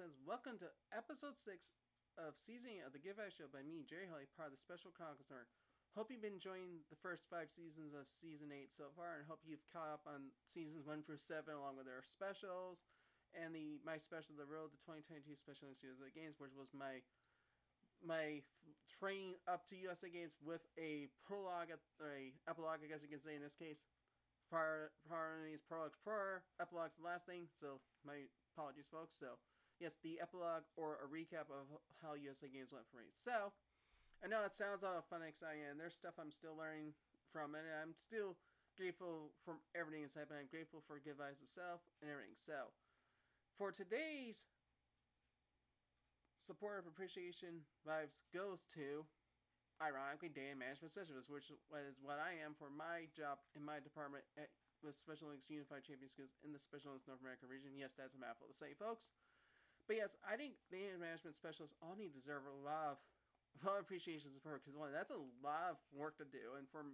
citizens, welcome to episode 6 of season 8 of the Give Back Show by me, Jerry Hilly, part of the Special Chronicles Network. Hope you've been enjoying the first 5 seasons of season 8 so far, and hope you've caught up on seasons 1 through 7, along with our specials and the my special, the Road to 2022 Special Olympics USA Games, which was my train up to USA Games with a prologue, or a epilogue, I guess you can say in this case. Priorities, prologues, prior, epilogues, the last thing. So my apologies, folks. So yes, the epilogue or a recap of how USA Games went for me. So I know it sounds all fun and exciting, and there's stuff I'm still learning from, and I'm still grateful for everything that's happened. I'm grateful for Give Eyes itself and everything. So for today's support of appreciation vibes goes to, ironically, day and management specialist, which is what I am for my job in my department with Special Olympics Unified Champions Schools in the Special Olympics North America region. Yes, that's a mouthful to say, folks. But yes, I think day and management specialists all need to deserve a lot of appreciation and support, because one, that's a lot of work to do. And for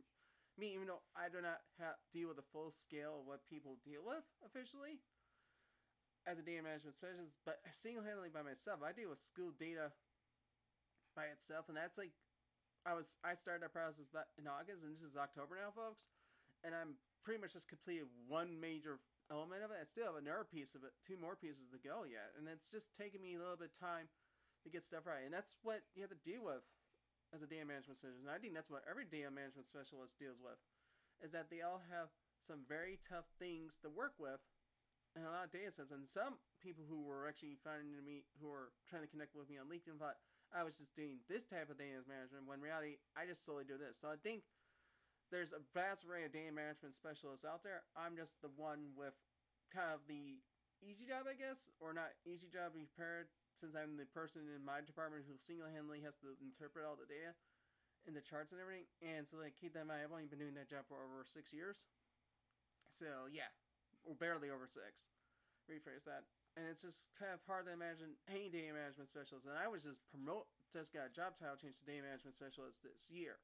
me, even though I do not deal with the full scale of what people deal with officially as a data management specialist, but single-handedly by myself, I deal with school data by itself, and that's like, I started that process in August, and this is October now, folks, and I'm pretty much just completed one major element of it. I still have another piece of it, 2 more pieces to go yet, and it's just taking me a little bit of time to get stuff right, and that's what you have to deal with as a data management specialist, and I think that's what every data management specialist deals with, is that they all have some very tough things to work with, and a lot of data sets, and some people who were actually finding me, who were trying to connect with me on LinkedIn, thought I was just doing this type of data management, when in reality, I just solely do this. So I think there's a vast array of data management specialists out there. I'm just the one with kind of the easy job, I guess, or not easy job to be prepared, since I'm the person in my department who single-handedly has to interpret all the data and the charts and everything. And so, like, keep that in mind, I've only been doing that job for over 6 years. So, yeah, or barely over 6. Rephrase that. And it's just kind of hard to imagine any data management specialist. And I was just got a job title change to data management specialist this year.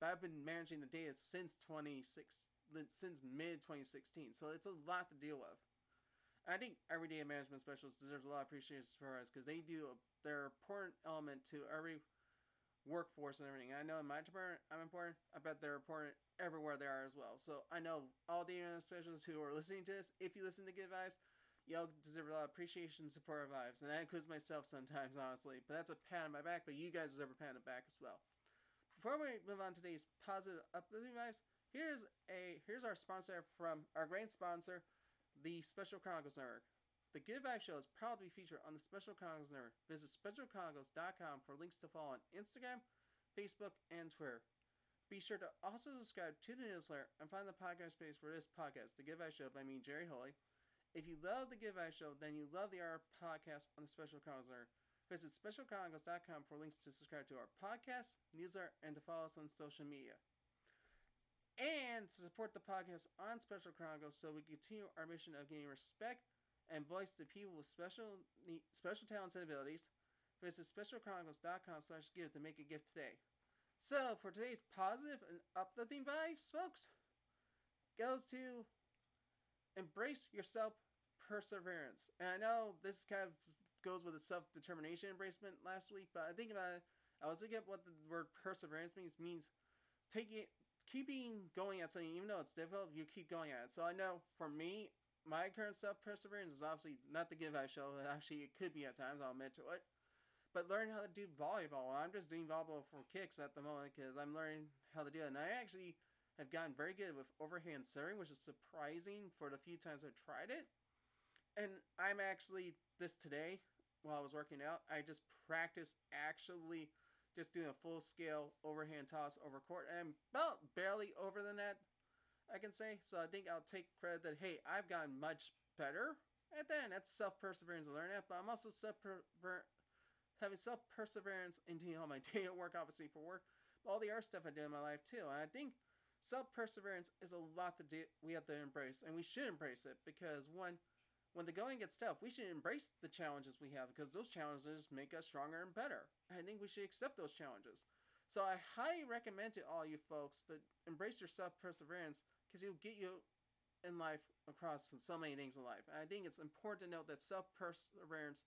But I've been managing the data since mid-2016. So it's a lot to deal with. I think every data management specialist deserves a lot of appreciation for us, because they do their important element to every workforce and everything. I know in my department, I'm important. I bet they're important everywhere they are as well. So I know all data management specialists who are listening to this, if you listen to Good Vibes, y'all deserve a lot of appreciation and support of vibes, and that includes myself sometimes, honestly. But that's a pat on my back, but you guys deserve a pat on the back as well. Before we move on to today's positive uplifting vibes, here's our sponsor from our grand sponsor, the Special Chronicles Network. The Good Vibes Show is proud to be featured on the Special Chronicles Network. Visit specialchronicles.com for links to follow on Instagram, Facebook, and Twitter. Be sure to also subscribe to the newsletter and find the podcast page for this podcast, The Good Vibes Show by me, Jerry Holy. If you love the Give Back Show, then you love the Our Podcast on the Special Chronicles Network. Visit specialchronicles.com for links to subscribe to our podcast, newsletter, and to follow us on social media. And to support the podcast on Special Chronicles, so we continue our mission of gaining respect and voice to people with special talents and abilities. Visit specialchronicles.com/give to make a gift today. So for today's positive and uplifting vibes, folks, goes to embrace yourself perseverance. And I know this kind of goes with the self-determination embracement last week, but I think about it, I was looking at what the word perseverance means. It means keeping going at something, even though it's difficult, you keep going at it. So I know for me, my current self-perseverance is obviously not the Give I Show. Actually, it could be at times, I'll admit to it. But learn how to do volleyball. I'm just doing volleyball for kicks at the moment, because I'm learning how to do it. And I actually have gotten very good with overhand serving, which is surprising for the few times I've tried it. And I'm actually, this today, while I was working out, I just practiced actually just doing a full-scale overhand toss over court. And I'm about barely over than that, I can say. So I think I'll take credit that, hey, I've gotten much better at that. And that's self-perseverance to learn that. But I'm also having self-perseverance in doing all my day at work, obviously for work, but all the other stuff I do in my life too. And I think self-perseverance is a lot to do. We have to embrace, and we should embrace it, because when the going gets tough, we should embrace the challenges we have, because those challenges make us stronger and better. I think we should accept those challenges. So I highly recommend to all you folks to embrace your self-perseverance, because it'll get you in life across so many things in life. And I think it's important to note that self-perseverance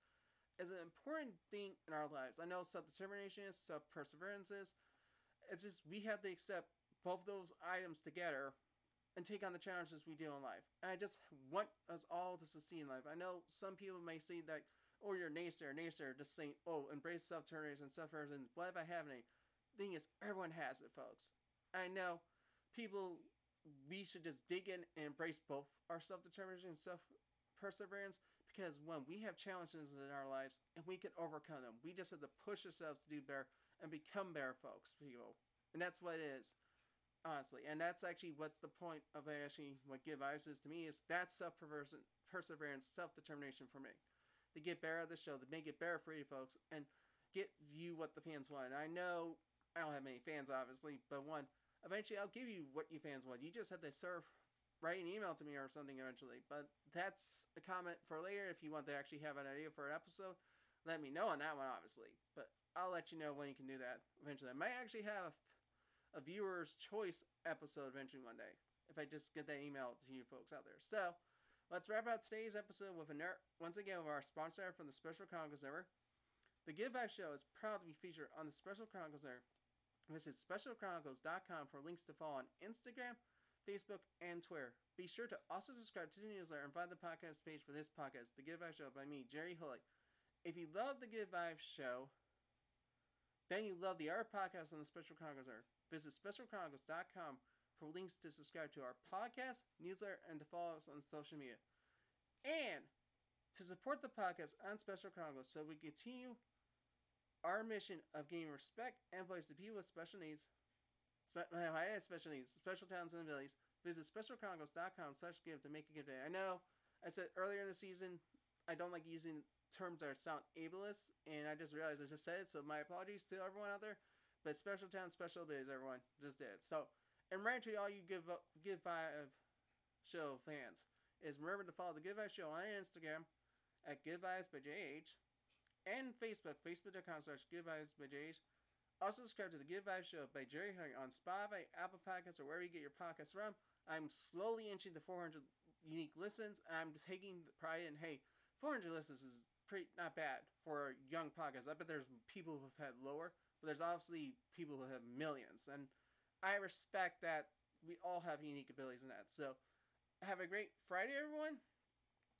is an important thing in our lives. I know self-determination is, self-perseverance is. It's just we have to accept both those items together and take on the challenges we deal in life. And I just want us all to succeed in life. I know some people may say that, oh, you're a naysayer, just saying, oh, embrace self-determination, self-perseverance, what if I have any? Thing is, everyone has it, folks. I know people, we should just dig in and embrace both our self-determination and self-perseverance, because when we have challenges in our lives and we can overcome them, we just have to push ourselves to do better and become better, folks, people. And that's what it is, honestly. And that's actually what's the point of actually what Give Ives is to me, is that's self-perseverance, self-determination for me. To get better at the show, to make it better for you, folks, and get you what the fans want. And I know I don't have many fans, obviously, but one, eventually I'll give you what you fans want. You just have to write an email to me or something eventually. But that's a comment for later. If you want to actually have an idea for an episode, let me know on that one, obviously. But I'll let you know when you can do that eventually. I might actually have a viewer's choice episode eventually one day, if I just get that email to you folks out there. So let's wrap up today's episode with once again with our sponsor from the Special Chronicles Network. The Give Back Show is proud to be featured on the Special Chronicles Network. Visit specialchronicles.com for links to follow on Instagram, Facebook, and Twitter. Be sure to also subscribe to the newsletter and find the podcast page for this podcast, The Give Back Show, by me, Jerry Hulley. If you love The Give Back Show, then you love the other podcasts on the Special Chronicles Network. Visit specialchronicles.com for links to subscribe to our podcast, newsletter, and to follow us on social media. And to support the podcast on Special Chronicles so we continue our mission of gaining respect and place to people with special needs, special talents and abilities. Visit specialchronicles.com/give to make a gift. I know I said earlier in the season I don't like using terms that sound ableist, and I just realized I just said it, so my apologies to everyone out there. But special talents, special abilities, everyone just did. So, and right to all you Give Five Show fans, is remember to follow the Give Five Show on Instagram at GiveVibesByJH and Facebook, facebook.com/GiveVibesByJH. Also subscribe to the Give Five Show by Jerry Hunt on Spotify, Apple Podcasts, or wherever you get your podcasts from. I'm slowly inching to 400 unique listens. I'm taking the pride in, hey, 400 listens is pretty not bad for a young podcast. I bet there's people who've had lower, but there's obviously people who have millions, and I respect that we all have unique abilities in that. So have a great Friday, everyone.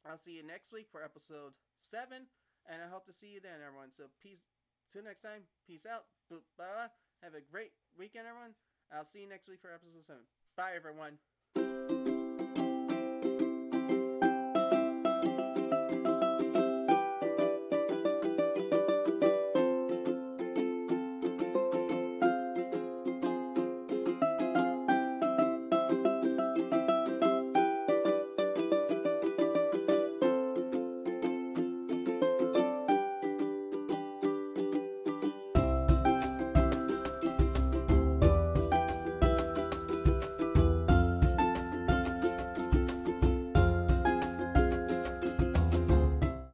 I'll see you next week for episode 7, and I hope to see you then, everyone. So peace. Till next time. Peace out. Blah, blah, blah. Have a great weekend, everyone. I'll see you next week for episode 7. Bye, everyone.